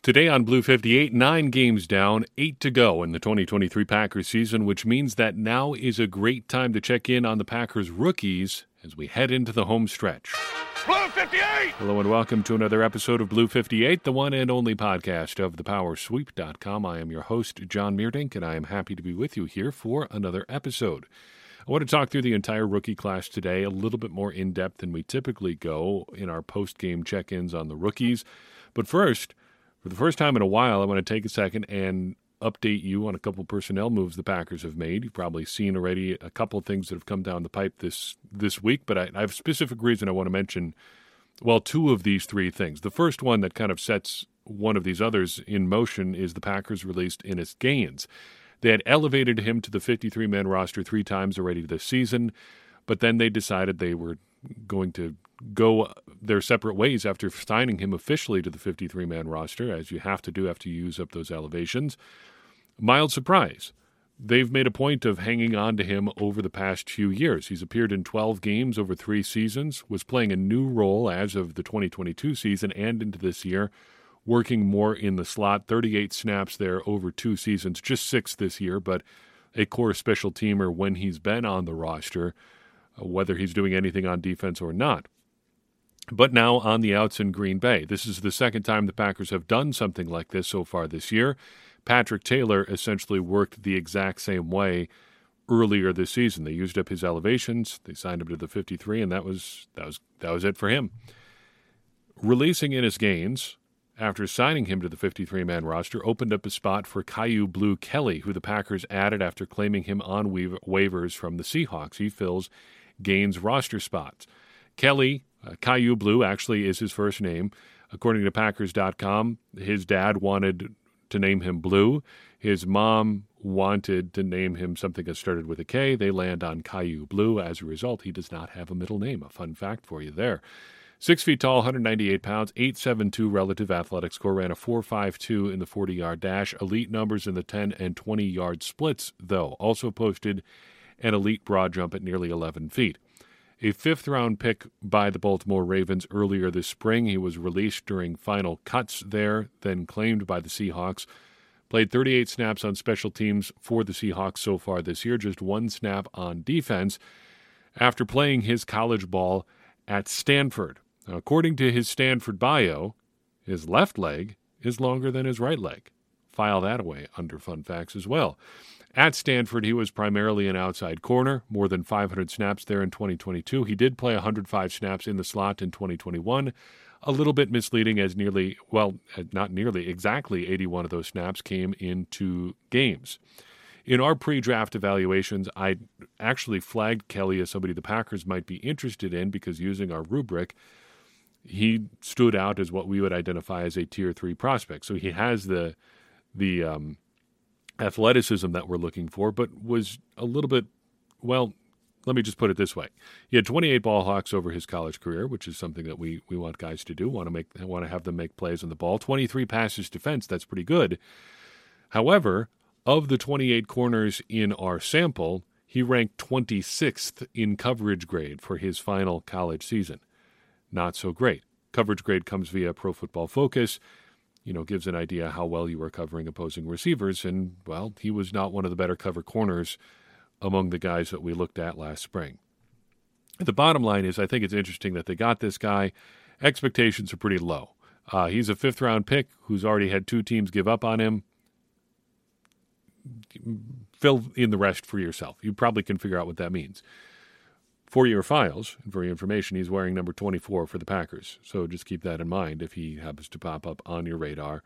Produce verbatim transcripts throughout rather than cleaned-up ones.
Today on Blue fifty-eight, nine games down, eight to go in the twenty twenty-three Packers season, which means that now is a great time to check in on the Packers rookies as we head into the home stretch. Blue fifty-eight! Hello and welcome to another episode of Blue fifty-eight, the one and only podcast of the power sweep dot com. I am your host, John Meerdink, and I am happy to be with you here for another episode. I want to talk through the entire rookie class today a little bit more in-depth than we typically go in our post-game check-ins on the rookies. But first, for the first time in a while, I want to take a second and update you on a couple personnel moves the Packers have made. You've probably seen already a couple of things that have come down the pipe this, this week, but I, I have a specific reason I want to mention, well, two of these three things. The first one that kind of sets one of these others in motion is the Packers released Ennis Gaines. They had elevated him to the fifty-three man roster three times already this season, but then they decided they were going to go their separate ways after signing him officially to the fifty-three man roster, as you have to do after you use up those elevations. Mild surprise. They've made a point of hanging on to him over the past few years. He's appeared in twelve games over three seasons, was playing a new role as of the twenty twenty-two season and into this year, working more in the slot, thirty-eight snaps there over two seasons, just six this year, but a core special teamer when he's been on the roster, whether he's doing anything on defense or not. But now on the outs in Green Bay. This is the second time the Packers have done something like this so far this year. Patrick Taylor essentially worked the exact same way earlier this season. They used up his elevations, they signed him to the fifty-three, and that was that was that was it for him. Releasing Ennis Gaines after signing him to the fifty-three man roster opened up a spot for Caillou Blue Kelly, who the Packers added after claiming him on waiv- waivers from the Seahawks. He fills Gaines' roster spots. Kelly, uh, Caillou Blue actually is his first name. According to Packers dot com, his dad wanted to name him Blue. His mom wanted to name him something that started with a K. They land on Caillou Blue. As a result, he does not have a middle name. A fun fact for you there. Six feet tall, one hundred ninety-eight pounds, eight seven two relative athletic score, ran a four five two in the forty yard dash. Elite numbers in the ten and twenty yard splits, though. Also posted an elite broad jump at nearly eleven feet. A fifth round pick by the Baltimore Ravens earlier this spring. He was released during final cuts there, then claimed by the Seahawks. Played thirty-eight snaps on special teams for the Seahawks so far this year, just one snap on defense, after playing his college ball at Stanford. Now, according to his Stanford bio, his left leg is longer than his right leg. File that away under fun facts as well. At Stanford, he was primarily an outside corner, more than five hundred snaps there in twenty twenty-two. He did play one hundred five snaps in the slot in twenty twenty-one. A little bit misleading as nearly, well, not nearly, exactly eighty-one of those snaps came in two games. In our pre-draft evaluations, I actually flagged Kelly as somebody the Packers might be interested in because using our rubric, he stood out as what we would identify as a tier three prospect. So he has the the um, athleticism that we're looking for, but was a little bit, well, let me just put it this way. He had twenty-eight ball hawks over his college career, which is something that we, we want guys to do, want to make, want to have them make plays on the ball. twenty-three passes defense, that's pretty good. However, of the twenty-eight corners in our sample, he ranked twenty-sixth in coverage grade for his final college season. Not so great. Coverage grade comes via Pro Football Focus. You know, gives an idea how well you were covering opposing receivers, and, well, he was not one of the better cover corners among the guys that we looked at last spring. The bottom line is I think it's interesting that they got this guy. Expectations are pretty low. Uh, he's a fifth round pick who's already had two teams give up on him. Fill in the rest for yourself. You probably can figure out what that means. For your files, and for your information, he's wearing number twenty-four for the Packers. So just keep that in mind if he happens to pop up on your radar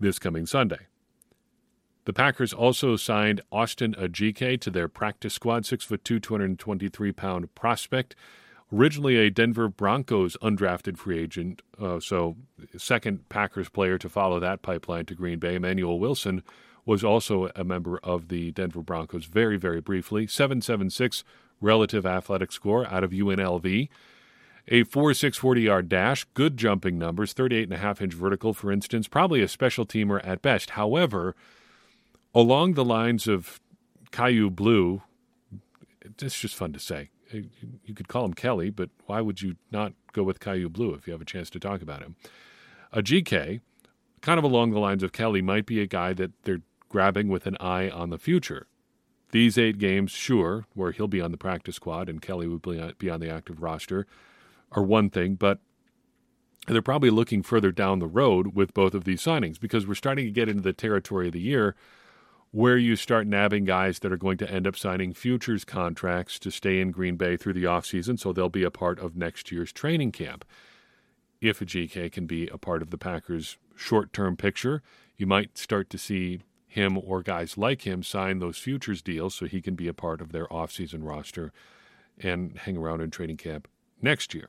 this coming Sunday. The Packers also signed Austin Ajike to their practice squad, six foot two, two hundred twenty-three pound prospect. Originally a Denver Broncos undrafted free agent, uh, so second Packers player to follow that pipeline to Green Bay, Emmanuel Wilson, was also a member of the Denver Broncos very, very briefly. seven seven six relative athletic score out of U N L V. A four six, forty yard dash, good jumping numbers, thirty-eight and a half inch vertical, for instance, probably a special teamer at best. However, along the lines of Caillou Blue, it's just fun to say. You could call him Kelly, but why would you not go with Caillou Blue if you have a chance to talk about him? A G K kind of along the lines of Kelly, might be a guy that they're grabbing with an eye on the future. These eight games, sure, where he'll be on the practice squad and Kelly would be on the active roster, are one thing, but they're probably looking further down the road with both of these signings, because we're starting to get into the territory of the year where you start nabbing guys that are going to end up signing futures contracts to stay in Green Bay through the offseason, so they'll be a part of next year's training camp. If a G K can be a part of the Packers' short-term picture, you might start to see him or guys like him sign those futures deals so he can be a part of their offseason roster and hang around in training camp next year.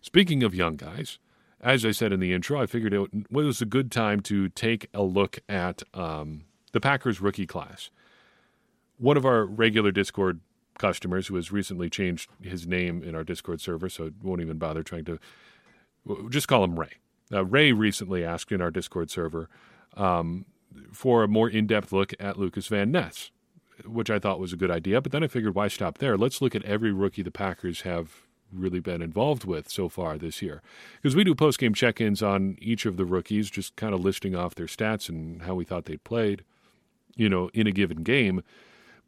Speaking of young guys, as I said in the intro, I figured it was a good time to take a look at um, the Packers rookie class. One of our regular Discord customers, who has recently changed his name in our Discord server, so won't even bother trying to, just call him Ray. Uh, Ray recently asked in our Discord server um, for a more in-depth look at Lucas Van Ness, which I thought was a good idea, but then I figured, why stop there? Let's look at every rookie the Packers have really been involved with so far this year, because we do post-game check-ins on each of the rookies, just kind of listing off their stats and how we thought they'd played, you know, in a given game.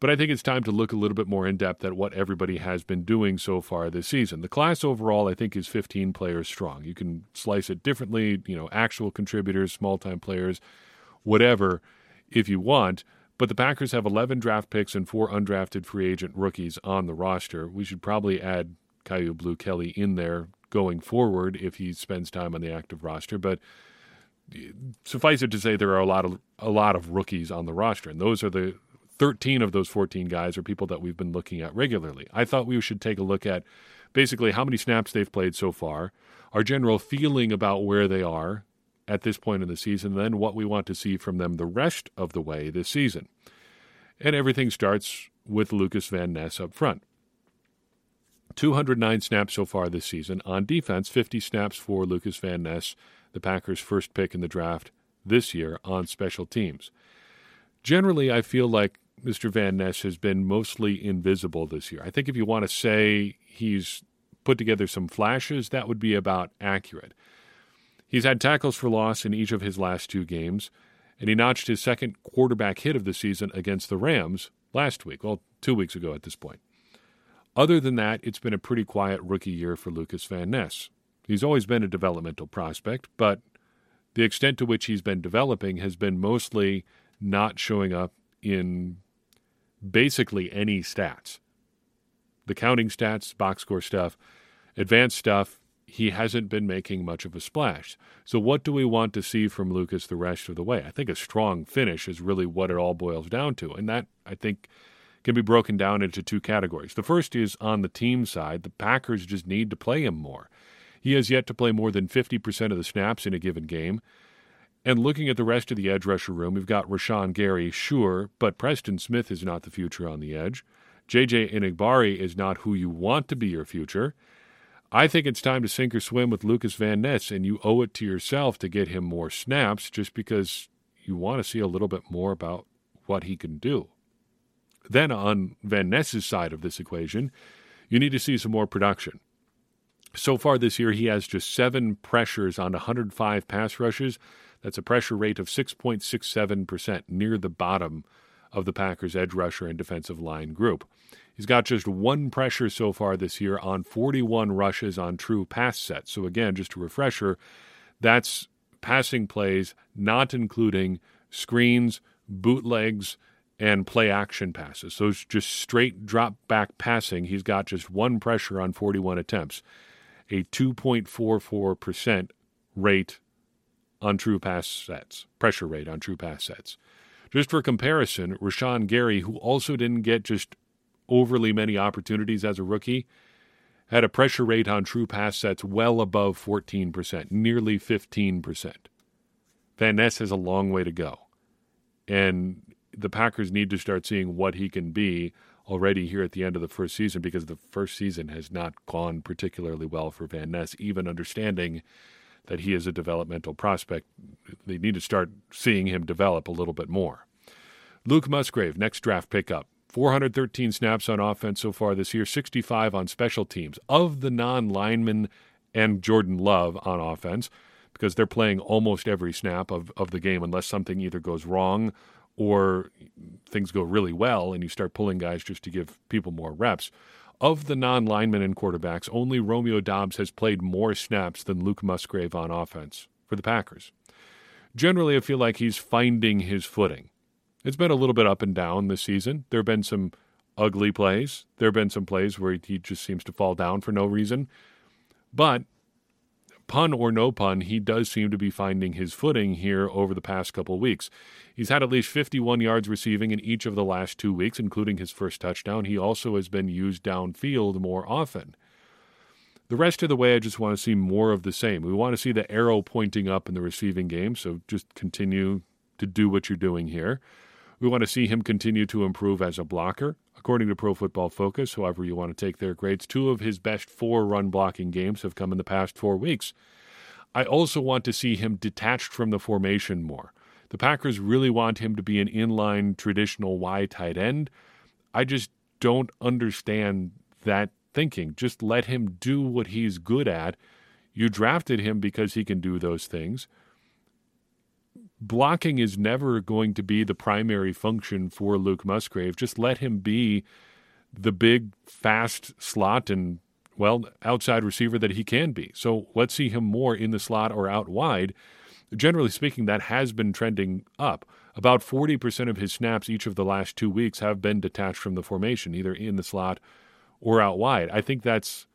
But I think it's time to look a little bit more in-depth at what everybody has been doing so far this season. The class overall, I think, is fifteen players strong. You can slice it differently, you know, actual contributors, small-time players, whatever, if you want. But the Packers have eleven draft picks and four undrafted free agent rookies on the roster. We should probably add Caillou Blue Kelly in there going forward if he spends time on the active roster. But suffice it to say, there are a lot of a lot of rookies on the roster, and those are the thirteen of those fourteen guys are people that we've been looking at regularly. I thought we should take a look at basically how many snaps they've played so far, our general feeling about where they are at this point in the season, then what we want to see from them the rest of the way this season. And everything starts with Lucas Van Ness up front. two hundred nine snaps so far this season. On defense, fifty snaps for Lucas Van Ness, the Packers' first pick in the draft this year, on special teams. Generally, I feel like Mister Van Ness has been mostly invisible this year. I think if you want to say he's put together some flashes, that would be about accurate. He's had tackles for loss in each of his last two games, and he notched his second quarterback hit of the season against the Rams last week, well, two weeks ago at this point. Other than that, it's been a pretty quiet rookie year for Lucas Van Ness. He's always been a developmental prospect, but the extent to which he's been developing has been mostly not showing up in basically any stats. The counting stats, box score stuff, advanced stuff, he hasn't been making much of a splash. So what do we want to see from Lucas the rest of the way? I think a strong finish is really what it all boils down to, and that, I think, can be broken down into two categories. The first is on the team side. The Packers just need to play him more. He has yet to play more than fifty percent of the snaps in a given game. And looking at the rest of the edge rusher room, we've got Rashan Gary, sure, but Preston Smith is not the future on the edge. J J Enigbari is not who you want to be your future. I think it's time to sink or swim with Lucas Van Ness, and you owe it to yourself to get him more snaps just because you want to see a little bit more about what he can do. Then on Van Ness's side of this equation, you need to see some more production. So far this year, he has just seven pressures on one hundred five pass rushes. That's a pressure rate of six point six seven percent, near the bottom of the Packers' edge rusher and defensive line group. He's got just one pressure so far this year on forty-one rushes on true pass sets. So again, just a refresher, that's passing plays, not including screens, bootlegs, and play-action passes. So it's just straight drop-back passing. He's got just one pressure on forty-one attempts, a two point four four percent rate on true pass sets, pressure rate on true pass sets. Just for comparison, Rashan Gary, who also didn't get just overly many opportunities as a rookie, had a pressure rate on true pass sets well above fourteen percent, nearly fifteen percent. Van Ness has a long way to go, and the Packers need to start seeing what he can be already here at the end of the first season, because the first season has not gone particularly well for Van Ness. Even understanding that he is a developmental prospect, they need to start seeing him develop a little bit more. Luke Musgrave, next draft pickup, four hundred thirteen snaps on offense so far this year, sixty-five on special teams. Of the non-linemen and Jordan Love on offense, because they're playing almost every snap of, of the game unless something either goes wrong or things go really well and you start pulling guys just to give people more reps. Of the non-linemen and quarterbacks, only Romeo Dobbs has played more snaps than Luke Musgrave on offense for the Packers. Generally, I feel like he's finding his footing. It's been a little bit up and down this season. There have been some ugly plays. There have been some plays where he just seems to fall down for no reason. But pun or no pun, he does seem to be finding his footing here over the past couple weeks. He's had at least fifty-one yards receiving in each of the last two weeks, including his first touchdown. He also has been used downfield more often. The rest of the way, I just want to see more of the same. We want to see the arrow pointing up in the receiving game, so just continue to do what you're doing here. We want to see him continue to improve as a blocker. According to Pro Football Focus, however you want to take their grades, two of his best four run blocking games have come in the past four weeks. I also want to see him detached from the formation more. The Packers really want him to be an inline traditional Y tight end. I just don't understand that thinking. Just let him do what he's good at. You drafted him because he can do those things. Blocking is never going to be the primary function for Luke Musgrave. Just let him be the big, fast slot and, well, outside receiver that he can be. So let's see him more in the slot or out wide. Generally speaking, that has been trending up. About forty percent of his snaps each of the last two weeks have been detached from the formation, either in the slot or out wide. I think that's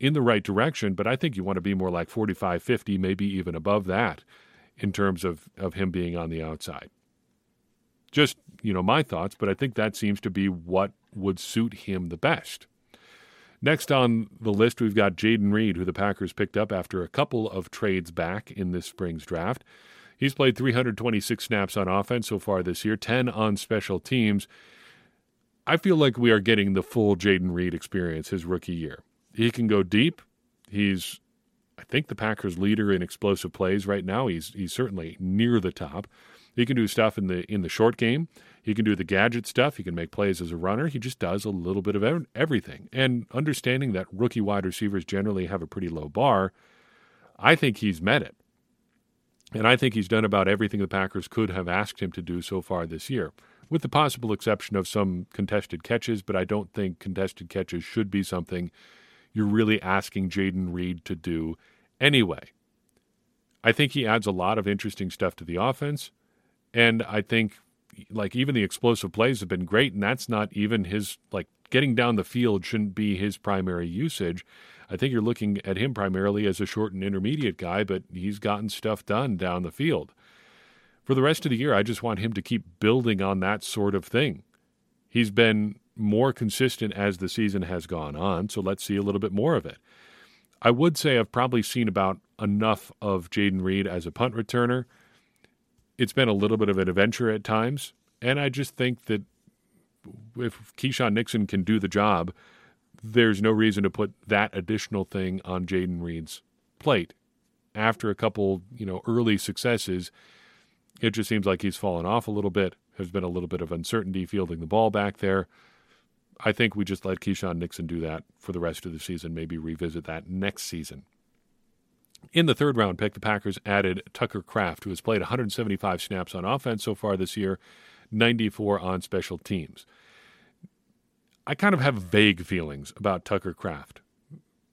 in the right direction, but I think you want to be more like forty-five, fifty, maybe even above that, in terms of, of him being on the outside. Just, you know, my thoughts, but I think that seems to be what would suit him the best. Next on the list, we've got Jaden Reed, who the Packers picked up after a couple of trades back in this spring's draft. He's played three hundred twenty-six snaps on offense so far this year, ten on special teams. I feel like we are getting the full Jaden Reed experience his rookie year. He can go deep. He's I think the Packers' leader in explosive plays right now. He's he's certainly near the top. He can do stuff in the in the short game. He can do the gadget stuff. He can make plays as a runner. He just does a little bit of everything. And understanding that rookie wide receivers generally have a pretty low bar, I think he's met it. And I think he's done about everything the Packers could have asked him to do so far this year, with the possible exception of some contested catches, but I don't think contested catches should be something you're really asking Jaden Reed to do anyway. I think he adds a lot of interesting stuff to the offense, and I think like even the explosive plays have been great, and that's not even his, like getting down the field shouldn't be his primary usage. I think you're looking at him primarily as a short and intermediate guy, but he's gotten stuff done down the field. For the rest of the year, I just want him to keep building on that sort of thing. He's been more consistent as the season has gone on, so let's see a little bit more of it. I would say I've probably seen about enough of Jaden Reed as a punt returner. It's been a little bit of an adventure at times, and I just think that if Keyshawn Nixon can do the job, there's no reason to put that additional thing on Jaden Reed's plate. After a couple, you know, early successes, it just seems like he's fallen off a little bit. There's been a little bit of uncertainty fielding the ball back there. I think we just let Keyshawn Nixon do that for the rest of the season, maybe revisit that next season. In the third round pick, the Packers added Tucker Kraft, who has played one hundred seventy-five snaps on offense so far this year, ninety-four on special teams. I kind of have vague feelings about Tucker Kraft.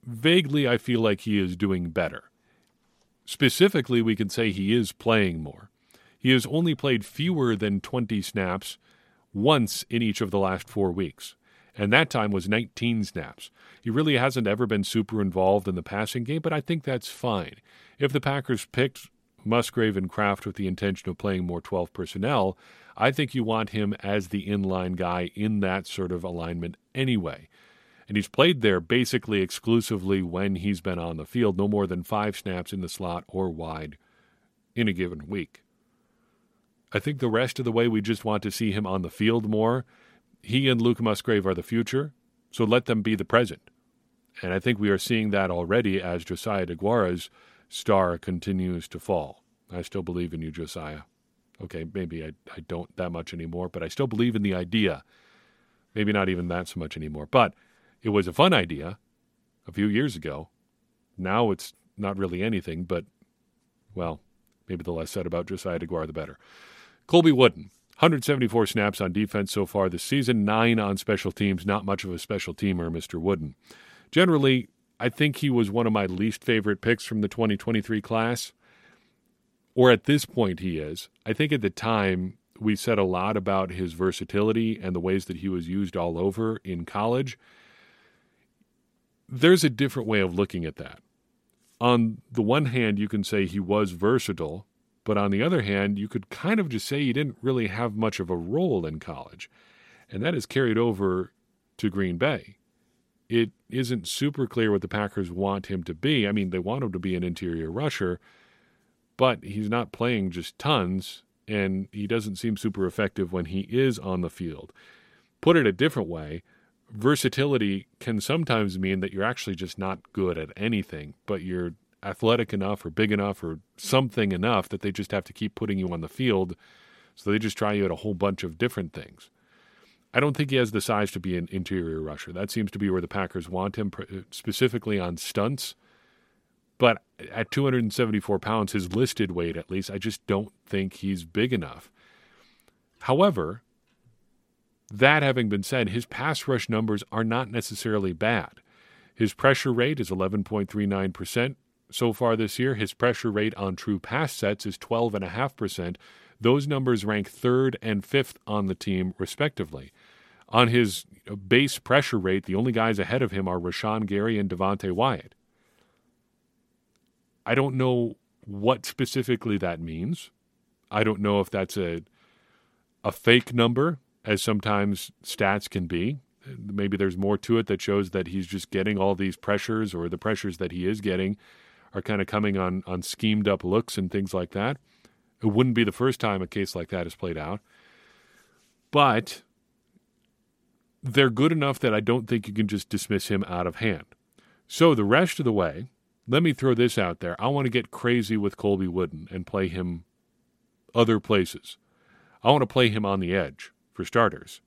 Vaguely, I feel like he is doing better. Specifically, we can say he is playing more. He has only played fewer than twenty snaps once in each of the last four weeks. And that time was nineteen snaps. He really hasn't ever been super involved in the passing game, but I think that's fine. If the Packers picked Musgrave and Kraft with the intention of playing more twelve personnel, I think you want him as the inline guy in that sort of alignment anyway. And he's played there basically exclusively when he's been on the field, no more than five snaps in the slot or wide in a given week. I think the rest of the way we just want to see him on the field more. He and Luke Musgrave are the future, so let them be the present. And I think we are seeing that already as Josiah DeGuara's star continues to fall. I still believe in you, Josiah. Okay, maybe I, I don't that much anymore, but I still believe in the idea. Maybe not even that so much anymore. But it was a fun idea a few years ago. Now it's not really anything, but well, maybe the less said about Josiah DeGuara, the better. Colby Wooden, one hundred seventy-four snaps on defense so far this season, nine on special teams. Not much of a special teamer, Mister Wooden. Generally, I think he was one of my least favorite picks from the twenty twenty-three class, or at this point he is. I think at the time we said a lot about his versatility and the ways that he was used all over in college. There's a different way of looking at that. On the one hand, you can say he was versatile, but on the other hand, you could kind of just say he didn't really have much of a role in college, and that is carried over to Green Bay. It isn't super clear what the Packers want him to be. I mean, they want him to be an interior rusher, but he's not playing just tons, and he doesn't seem super effective when he is on the field. Put it a different way, versatility can sometimes mean that you're actually just not good at anything, but you're athletic enough or big enough or something enough that they just have to keep putting you on the field, so they just try you at a whole bunch of different things. I don't think he has the size to be an interior rusher. That seems to be where the Packers want him, specifically on stunts. But at two hundred seventy-four pounds, his listed weight at least, I just don't think he's big enough. However, that having been said, his pass rush numbers are not necessarily bad. His pressure rate is eleven point three nine percent so far this year. His pressure rate on true pass sets is twelve point five percent. Those numbers rank third and fifth on the team, respectively. On his base pressure rate, the only guys ahead of him are Rashan Gary and Devontae Wyatt. I don't know what specifically that means. I don't know if that's a a fake number, as sometimes stats can be. Maybe there's more to it that shows that he's just getting all these pressures, or the pressures that he is getting are kind of coming on, on schemed up looks and things like that. It wouldn't be the first time a case like that is played out. But they're good enough that I don't think you can just dismiss him out of hand. So the rest of the way, let me throw this out there. I want to get crazy with Colby Wooden and play him other places. I want to play him on the edge, for starters.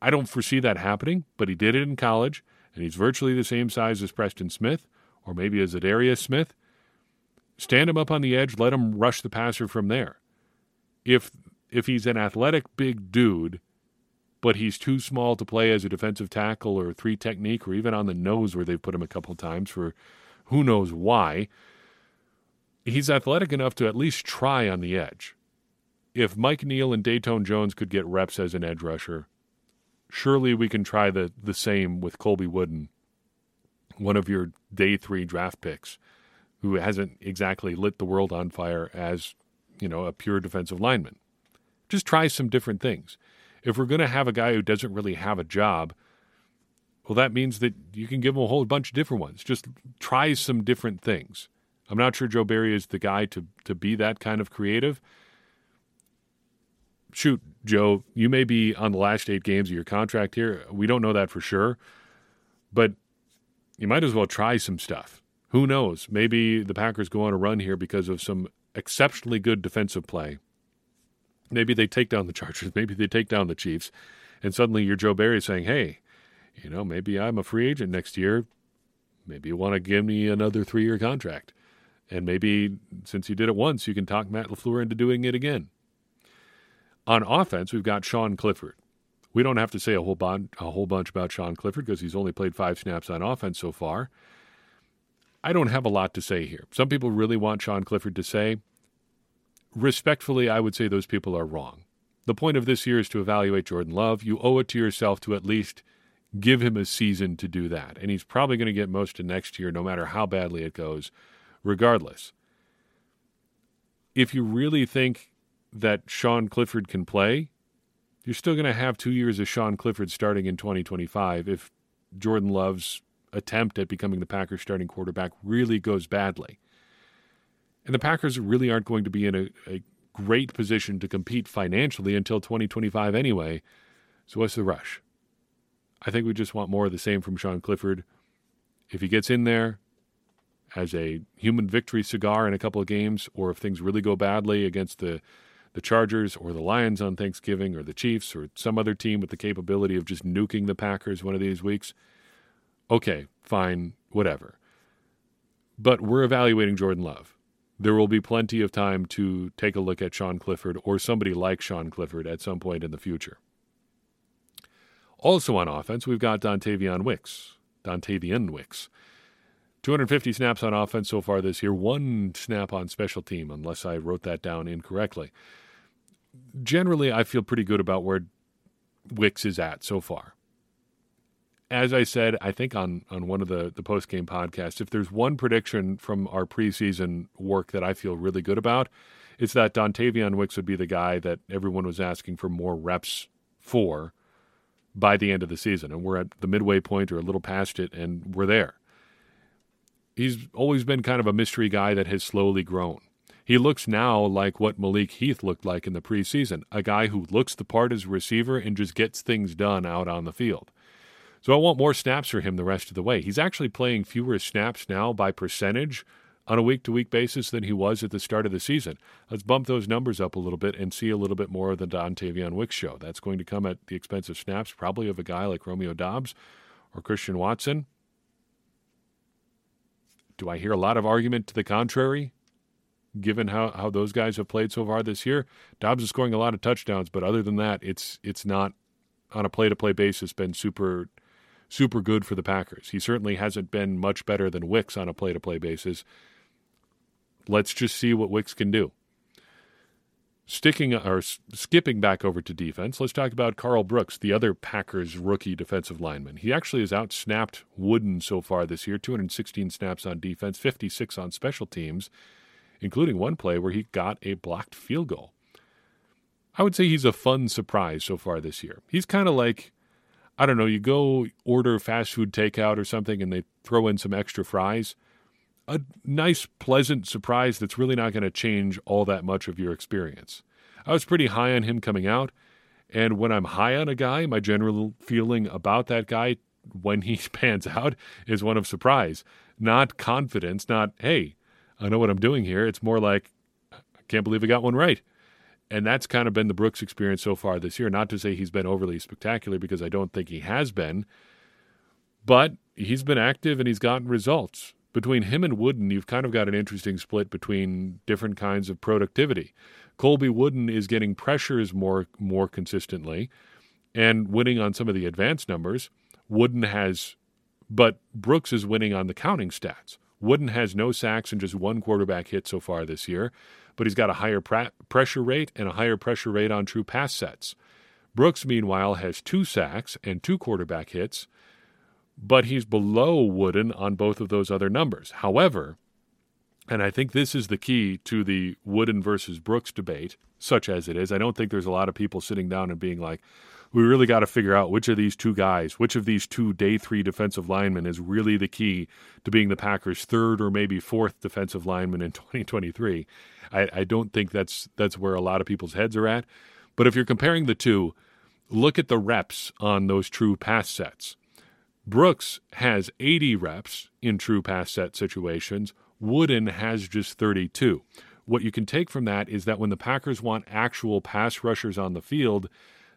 I don't foresee that happening, but he did it in college, and he's virtually the same size as Preston Smith, or maybe as Zadarius Smith. Stand him up on the edge, let him rush the passer from there. If if he's an athletic big dude, but he's too small to play as a defensive tackle or three technique or even on the nose where they've put him a couple times for who knows why, he's athletic enough to at least try on the edge. If Mike Neal and Dayton Jones could get reps as an edge rusher, surely we can try the, the same with Colby Wooden, one of your day three draft picks, who hasn't exactly lit the world on fire as, you know, a pure defensive lineman. Just try some different things. If we're going to have a guy who doesn't really have a job, well, that means that you can give him a whole bunch of different ones. Just try some different things. I'm not sure Joe Barry is the guy to, to be that kind of creative. Shoot, Joe, you may be on the last eight games of your contract here. We don't know that for sure, but you might as well try some stuff. Who knows? Maybe the Packers go on a run here because of some exceptionally good defensive play. Maybe they take down the Chargers. Maybe they take down the Chiefs. And suddenly you're Joe Barry saying, hey, you know, maybe I'm a free agent next year. Maybe you want to give me another three-year contract. And maybe since you did it once, you can talk Matt LaFleur into doing it again. On offense, we've got Sean Clifford. We don't have to say a whole, bon- a whole bunch about Sean Clifford because he's only played five snaps on offense so far. I don't have a lot to say here. Some people really want Sean Clifford to say. Respectfully, I would say those people are wrong. The point of this year is to evaluate Jordan Love. You owe it to yourself to at least give him a season to do that. And he's probably going to get most of next year, no matter how badly it goes, regardless. If you really think that Sean Clifford can play, you're still going to have two years of Sean Clifford starting in twenty twenty-five if Jordan Love's attempt at becoming the Packers starting quarterback really goes badly. And the Packers really aren't going to be in a, a great position to compete financially until twenty twenty-five anyway, so what's the rush? I think we just want more of the same from Sean Clifford. If he gets in there as a human victory cigar in a couple of games, or if things really go badly against the, the Chargers or the Lions on Thanksgiving or the Chiefs or some other team with the capability of just nuking the Packers one of these weeks, okay, fine, whatever. But we're evaluating Jordan Love. There will be plenty of time to take a look at Sean Clifford or somebody like Sean Clifford at some point in the future. Also on offense, we've got Dontayvion Wicks. Dontayvion Wicks. two hundred fifty snaps on offense so far this year, one snap on special team, unless I wrote that down incorrectly. Generally, I feel pretty good about where Wicks is at so far. As I said, I think on, on one of the, the post-game podcasts, if there's one prediction from our preseason work that I feel really good about, it's that Dontayvion Wicks would be the guy that everyone was asking for more reps for by the end of the season. And we're at the midway point or a little past it, and we're there. He's always been kind of a mystery guy that has slowly grown. He looks now like what Malik Heath looked like in the preseason, a guy who looks the part as a receiver and just gets things done out on the field. So I want more snaps for him the rest of the way. He's actually playing fewer snaps now by percentage on a week-to-week basis than he was at the start of the season. Let's bump those numbers up a little bit and see a little bit more of the Dontayvion Wicks show. That's going to come at the expense of snaps, probably of a guy like Romeo Dobbs or Christian Watson. Do I hear a lot of argument to the contrary, given how, how those guys have played so far this year? Dobbs is scoring a lot of touchdowns, but other than that, it's it's not, on a play-to-play basis, been super... super good for the Packers. He certainly hasn't been much better than Wicks on a play-to-play basis. Let's just see what Wicks can do. Sticking or skipping back over to defense, let's talk about Carl Brooks, the other Packers rookie defensive lineman. He actually has outsnapped Wooden so far this year, two hundred sixteen snaps on defense, fifty-six on special teams, including one play where he got a blocked field goal. I would say he's a fun surprise so far this year. He's kind of like, I don't know, you go order fast food takeout or something and they throw in some extra fries. A nice, pleasant surprise that's really not going to change all that much of your experience. I was pretty high on him coming out, and when I'm high on a guy, my general feeling about that guy when he pans out is one of surprise. Not confidence, not, hey, I know what I'm doing here. It's more like, I can't believe I got one right. And that's kind of been the Brooks experience so far this year. Not to say he's been overly spectacular, because I don't think he has been. But he's been active and he's gotten results. Between him and Wooden, you've kind of got an interesting split between different kinds of productivity. Colby Wooden is getting pressures more, more consistently and winning on some of the advanced numbers. Wooden has, but Brooks is winning on the counting stats. Wooden has no sacks and just one quarterback hit so far this year, but he's got a higher pra- pressure rate and a higher pressure rate on true pass sets. Brooks, meanwhile, has two sacks and two quarterback hits, but he's below Wooden on both of those other numbers. However, and I think this is the key to the Wooden versus Brooks debate, such as it is, I don't think there's a lot of people sitting down and being like, we really got to figure out which of these two guys, which of these two day three defensive linemen is really the key to being the Packers' third or maybe fourth defensive lineman in twenty twenty-three. I, I don't think that's that's where a lot of people's heads are at. But if you're comparing the two, look at the reps on those true pass sets. Brooks has eighty reps in true pass set situations. Wooden has just thirty-two. What you can take from that is that when the Packers want actual pass rushers on the field,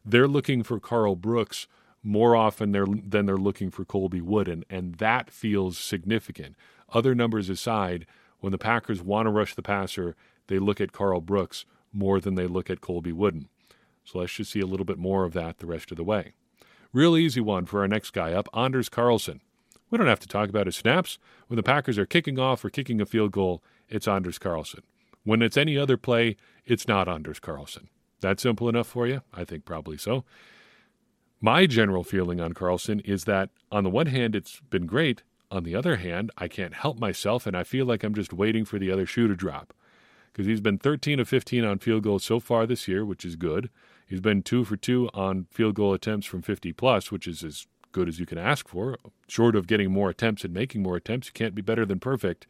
they're looking for Carl Brooks more often they're, than they're looking for Colby Wooden, and that feels significant. Other numbers aside, when the Packers want to rush the passer, they look at Carl Brooks more than they look at Colby Wooden. So let's just see a little bit more of that the rest of the way. Real easy one for our next guy up, Anders Carlson. We don't have to talk about his snaps. When the Packers are kicking off or kicking a field goal, it's Anders Carlson. When it's any other play, it's not Anders Carlson. That simple enough for you? I think probably so. My general feeling on Carlson is that, on the one hand, it's been great. On the other hand, I can't help myself, and I feel like I'm just waiting for the other shoe to drop. Because he's been thirteen of fifteen on field goals so far this year, which is good. He's been two for two on field goal attempts from fifty plus, which is as good as you can ask for. Short of getting more attempts and making more attempts, you can't be better than perfect.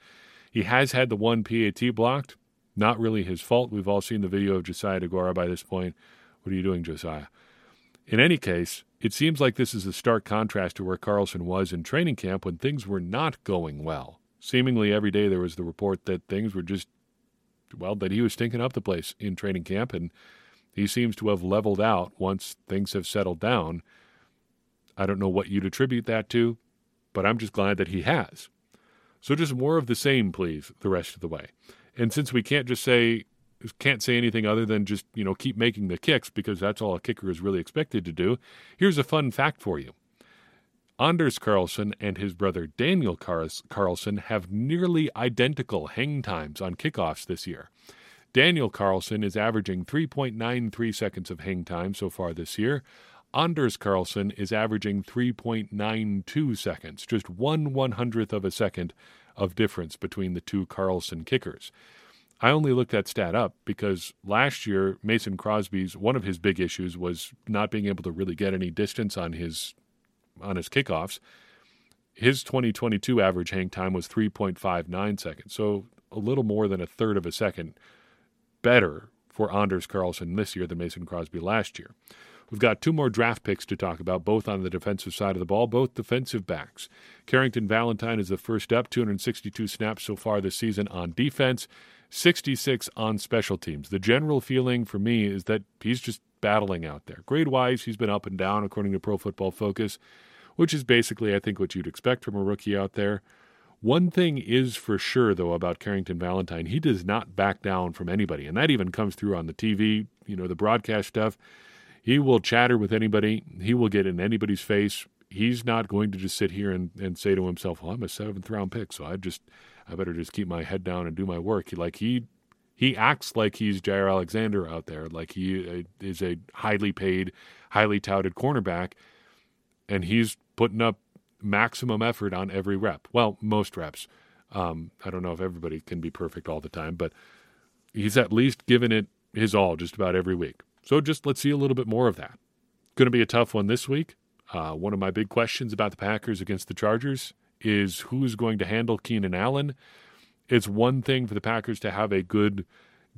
He has had the one P A T blocked. Not really his fault. We've all seen the video of Josiah DeGuara by this point. What are you doing, Josiah? In any case, it seems like this is a stark contrast to where Carlson was in training camp when things were not going well. Seemingly every day there was the report that things were just, well, that he was stinking up the place in training camp, and he seems to have leveled out once things have settled down. I don't know what you'd attribute that to, but I'm just glad that he has. So just more of the same, please, the rest of the way. And since we can't just say can't say anything other than just, you know, keep making the kicks, because that's all a kicker is really expected to do, here's a fun fact for you. Anders Carlson and his brother Daniel Carlson have nearly identical hang times on kickoffs this year. Daniel Carlson is averaging three point nine three seconds of hang time so far this year. Anders Carlson is averaging three point nine two seconds, just one one-hundredth of a second of difference between the two Carlson kickers. I only looked that stat up because last year, Mason Crosby's, one of his big issues was not being able to really get any distance on his on his kickoffs. His twenty twenty-two average hang time was three point five nine seconds, so a little more than a third of a second better for Anders Carlson this year than Mason Crosby last year. We've got two more draft picks to talk about, both on the defensive side of the ball, both defensive backs. Carrington Valentine is the first up, two hundred sixty-two snaps so far this season on defense, sixty-six on special teams. The general feeling for me is that he's just battling out there. Grade-wise, he's been up and down, according to Pro Football Focus, which is basically, I think, what you'd expect from a rookie out there. One thing is for sure, though, about Carrington Valentine, he does not back down from anybody, and that even comes through on the T V, you know, the broadcast stuff. He will chatter with anybody. He will get in anybody's face. He's not going to just sit here and, and say to himself, well, I'm a seventh-round pick, so I just I better just keep my head down and do my work. He, like he he acts like he's Jair Alexander out there, like he is a highly paid, highly touted cornerback, and he's putting up maximum effort on every rep. Well, most reps. Um, I don't know if everybody can be perfect all the time, but he's at least given it his all just about every week. So just let's see a little bit more of that. Going to be a tough one this week. Uh, one of my big questions about the Packers against the Chargers is who's going to handle Keenan Allen. It's one thing for the Packers to have a good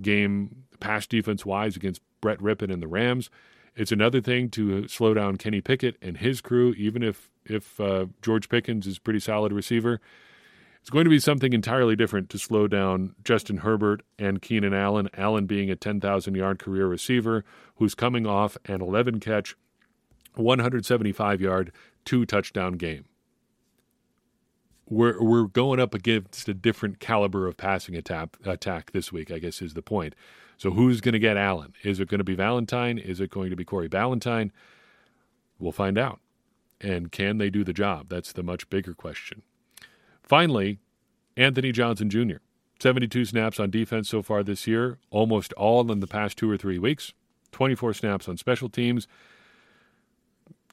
game pass defense-wise against Brett Rippon and the Rams. It's another thing to slow down Kenny Pickett and his crew, even if, if uh, George Pickens is a pretty solid receiver. It's going to be something entirely different to slow down Justin Herbert and Keenan Allen, Allen being a ten thousand yard career receiver who's coming off an eleven catch, one hundred seventy-five yard, two-touchdown game. We're we're going up against a different caliber of passing attack, attack this week, I guess is the point. So who's going to get Allen? Is it going to be Valentine? Is it going to be Corey Ballantyne? We'll find out. And can they do the job? That's the much bigger question. Finally, Anthony Johnson Junior, seventy-two snaps on defense so far this year, almost all in the past two or three weeks, twenty-four snaps on special teams.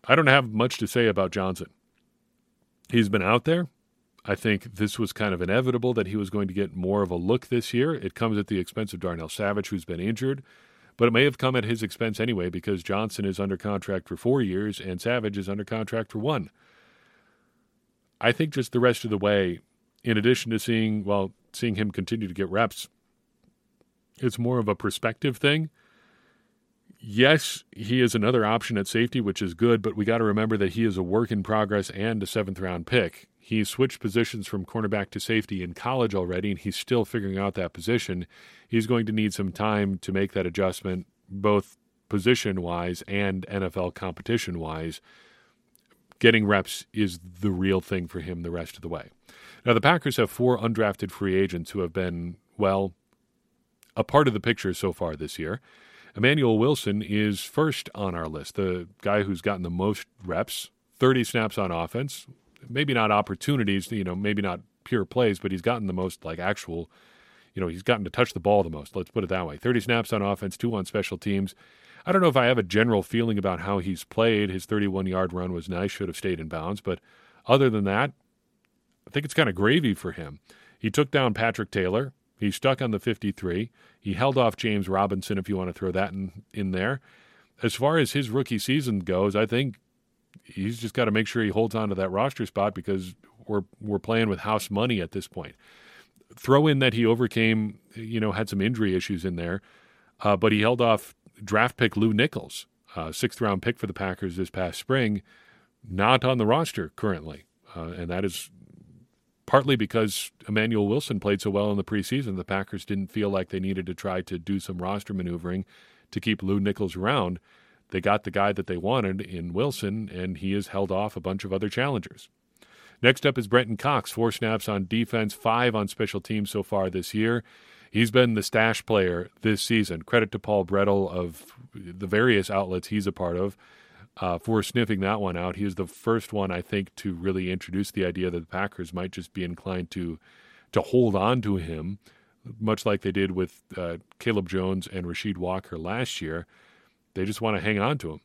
I don't have much to say about Johnson. He's been out there. I think this was kind of inevitable that he was going to get more of a look this year. It comes at the expense of Darnell Savage, who's been injured, but it may have come at his expense anyway because Johnson is under contract for four years and Savage is under contract for one. I think just the rest of the way, in addition to seeing, well, seeing him continue to get reps, it's more of a perspective thing. Yes, he is another option at safety, which is good, but we got to remember that he is a work in progress and a seventh-round pick. He switched positions from cornerback to safety in college already, and he's still figuring out that position. He's going to need some time to make that adjustment, both position-wise and N F L competition-wise. Getting reps is the real thing for him the rest of the way. Now, the Packers have four undrafted free agents who have been, well, a part of the picture so far this year. Emmanuel Wilson is first on our list, the guy who's gotten the most reps, thirty snaps on offense, maybe not opportunities, you know, maybe not pure plays, but he's gotten the most, like, actual, you know, he's gotten to touch the ball the most. Let's put it that way. thirty snaps on offense, two on special teams. I don't know if I have a general feeling about how he's played. His thirty-one yard run was nice, should have stayed in bounds. But other than that, I think it's kind of gravy for him. He took down Patrick Taylor. He stuck on the fifty-three. He held off James Robinson, if you want to throw that in, in there. As far as his rookie season goes, I think he's just got to make sure he holds on to that roster spot because we're we're playing with house money at this point. Throw in that he overcame, you know, had some injury issues in there, uh, but he held off draft pick Lou Nichols, uh, sixth-round pick for the Packers this past spring, not on the roster currently. Uh, and that is partly because Emmanuel Wilson played so well in the preseason, the Packers didn't feel like they needed to try to do some roster maneuvering to keep Lou Nichols around. They got the guy that they wanted in Wilson, and he has held off a bunch of other challengers. Next up is Brenton Cox, four snaps on defense, five on special teams so far this year. He's been the stash player this season. Credit to Paul Brettel of the various outlets he's a part of uh, for sniffing that one out. He is the first one, I think, to really introduce the idea that the Packers might just be inclined to to hold on to him, much like they did with uh, Caleb Jones and Rasheed Walker last year. They just want to hang on to him.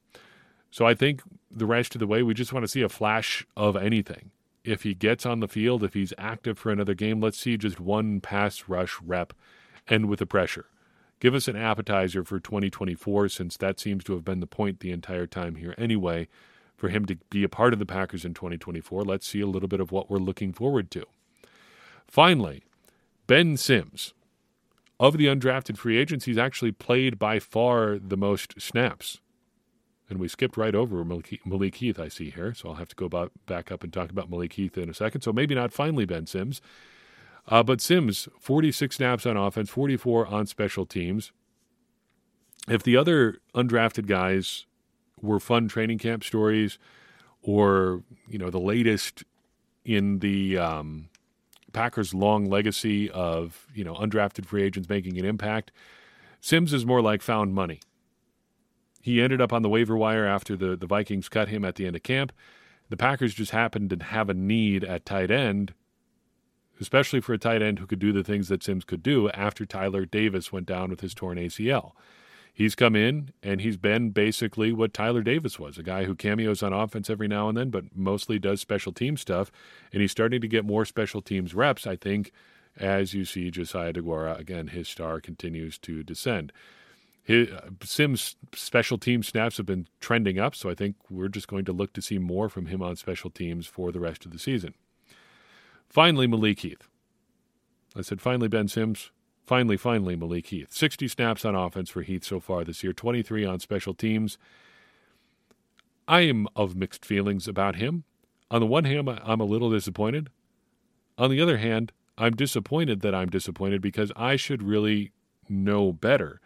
So I think the rest of the way, we just want to see a flash of anything. If he gets on the field, if he's active for another game, let's see just one pass rush rep and with the pressure. Give us an appetizer for twenty twenty-four, since that seems to have been the point the entire time here anyway. For him to be a part of the Packers in twenty twenty-four, let's see a little bit of what we're looking forward to. Finally, Ben Sims. Of the undrafted free agents, he's actually played by far the most snaps. And we skipped right over Malik Heath, I see here. So I'll have to go about, back up and talk about Malik Heath in a second. So maybe not finally Ben Sims. Uh, but Sims, forty-six snaps on offense, forty-four on special teams. If the other undrafted guys were fun training camp stories or, you know, the latest in the um, Packers' long legacy of, you know, undrafted free agents making an impact, Sims is more like found money. He ended up on the waiver wire after the, the Vikings cut him at the end of camp. The Packers just happened to have a need at tight end, especially for a tight end who could do the things that Sims could do after Tyler Davis went down with his torn A C L. He's come in, and he's been basically what Tyler Davis was, a guy who cameos on offense every now and then, but mostly does special team stuff, and he's starting to get more special teams reps, I think, as you see Josiah DeGuara. Again, his star continues to descend. His, Sims' special team snaps have been trending up, so I think we're just going to look to see more from him on special teams for the rest of the season. Finally, Malik Heath. I said finally Ben Sims, finally, finally Malik Heath. sixty snaps on offense for Heath so far this year, twenty-three on special teams. I am of mixed feelings about him. On the one hand, I'm a little disappointed. On the other hand, I'm disappointed that I'm disappointed because I should really know better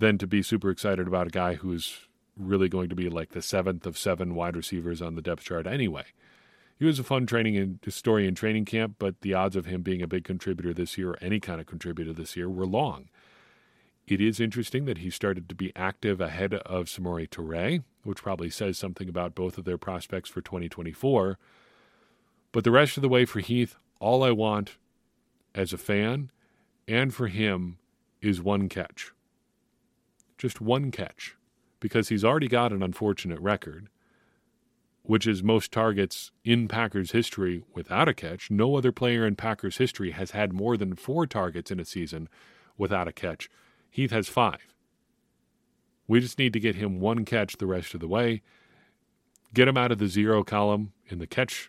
than to be super excited about a guy who's really going to be like the seventh of seven wide receivers on the depth chart anyway. He was a fun training and story in training camp, but the odds of him being a big contributor this year or any kind of contributor this year were long. It is interesting that he started to be active ahead of Samori Toure, which probably says something about both of their prospects for twenty twenty-four. But the rest of the way for Heath, all I want as a fan and for him is one catch. Just one catch, because he's already got an unfortunate record, which is most targets in Packers history without a catch. No other player in Packers history has had more than four targets in a season without a catch. Heath has five. We just need to get him one catch the rest of the way, get him out of the zero column in the catch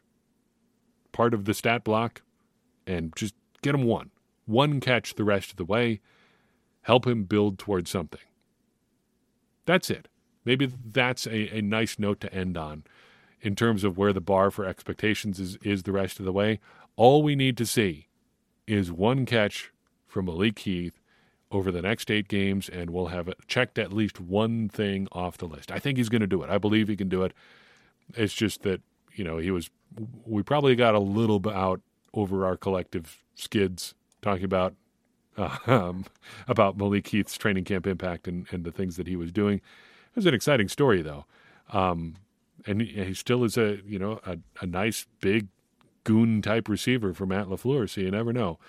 part of the stat block, and just get him one. One catch the rest of the way, help him build towards something. That's it. Maybe that's a, a nice note to end on in terms of where the bar for expectations is, is the rest of the way. All we need to see is one catch from Malik Heath over the next eight games, and we'll have checked at least one thing off the list. I think he's going to do it. I believe he can do it. It's just that, you know, he was. we probably got a little bit out over our collective skids talking about Um, about Malik Heath's training camp impact and, and the things that he was doing. It was an exciting story, though. Um, and he, he still is a, you know, a, a nice, big, goon-type receiver for Matt LaFleur, so you never know.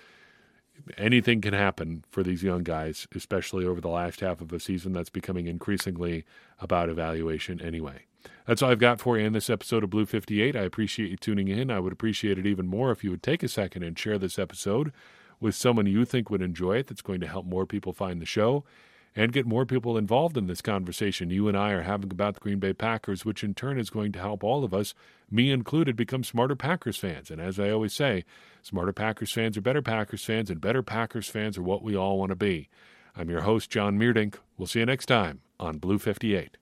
Anything can happen for these young guys, especially over the last half of a season that's becoming increasingly about evaluation anyway. That's all I've got for you in this episode of Blue fifty-eight. I appreciate you tuning in. I would appreciate it even more if you would take a second and share this episode with someone you think would enjoy it. That's going to help more people find the show and get more people involved in this conversation you and I are having about the Green Bay Packers, which in turn is going to help all of us, me included, become smarter Packers fans. And as I always say, smarter Packers fans are better Packers fans, and better Packers fans are what we all want to be. I'm your host, John Meerdink. We'll see you next time on Blue fifty-eight.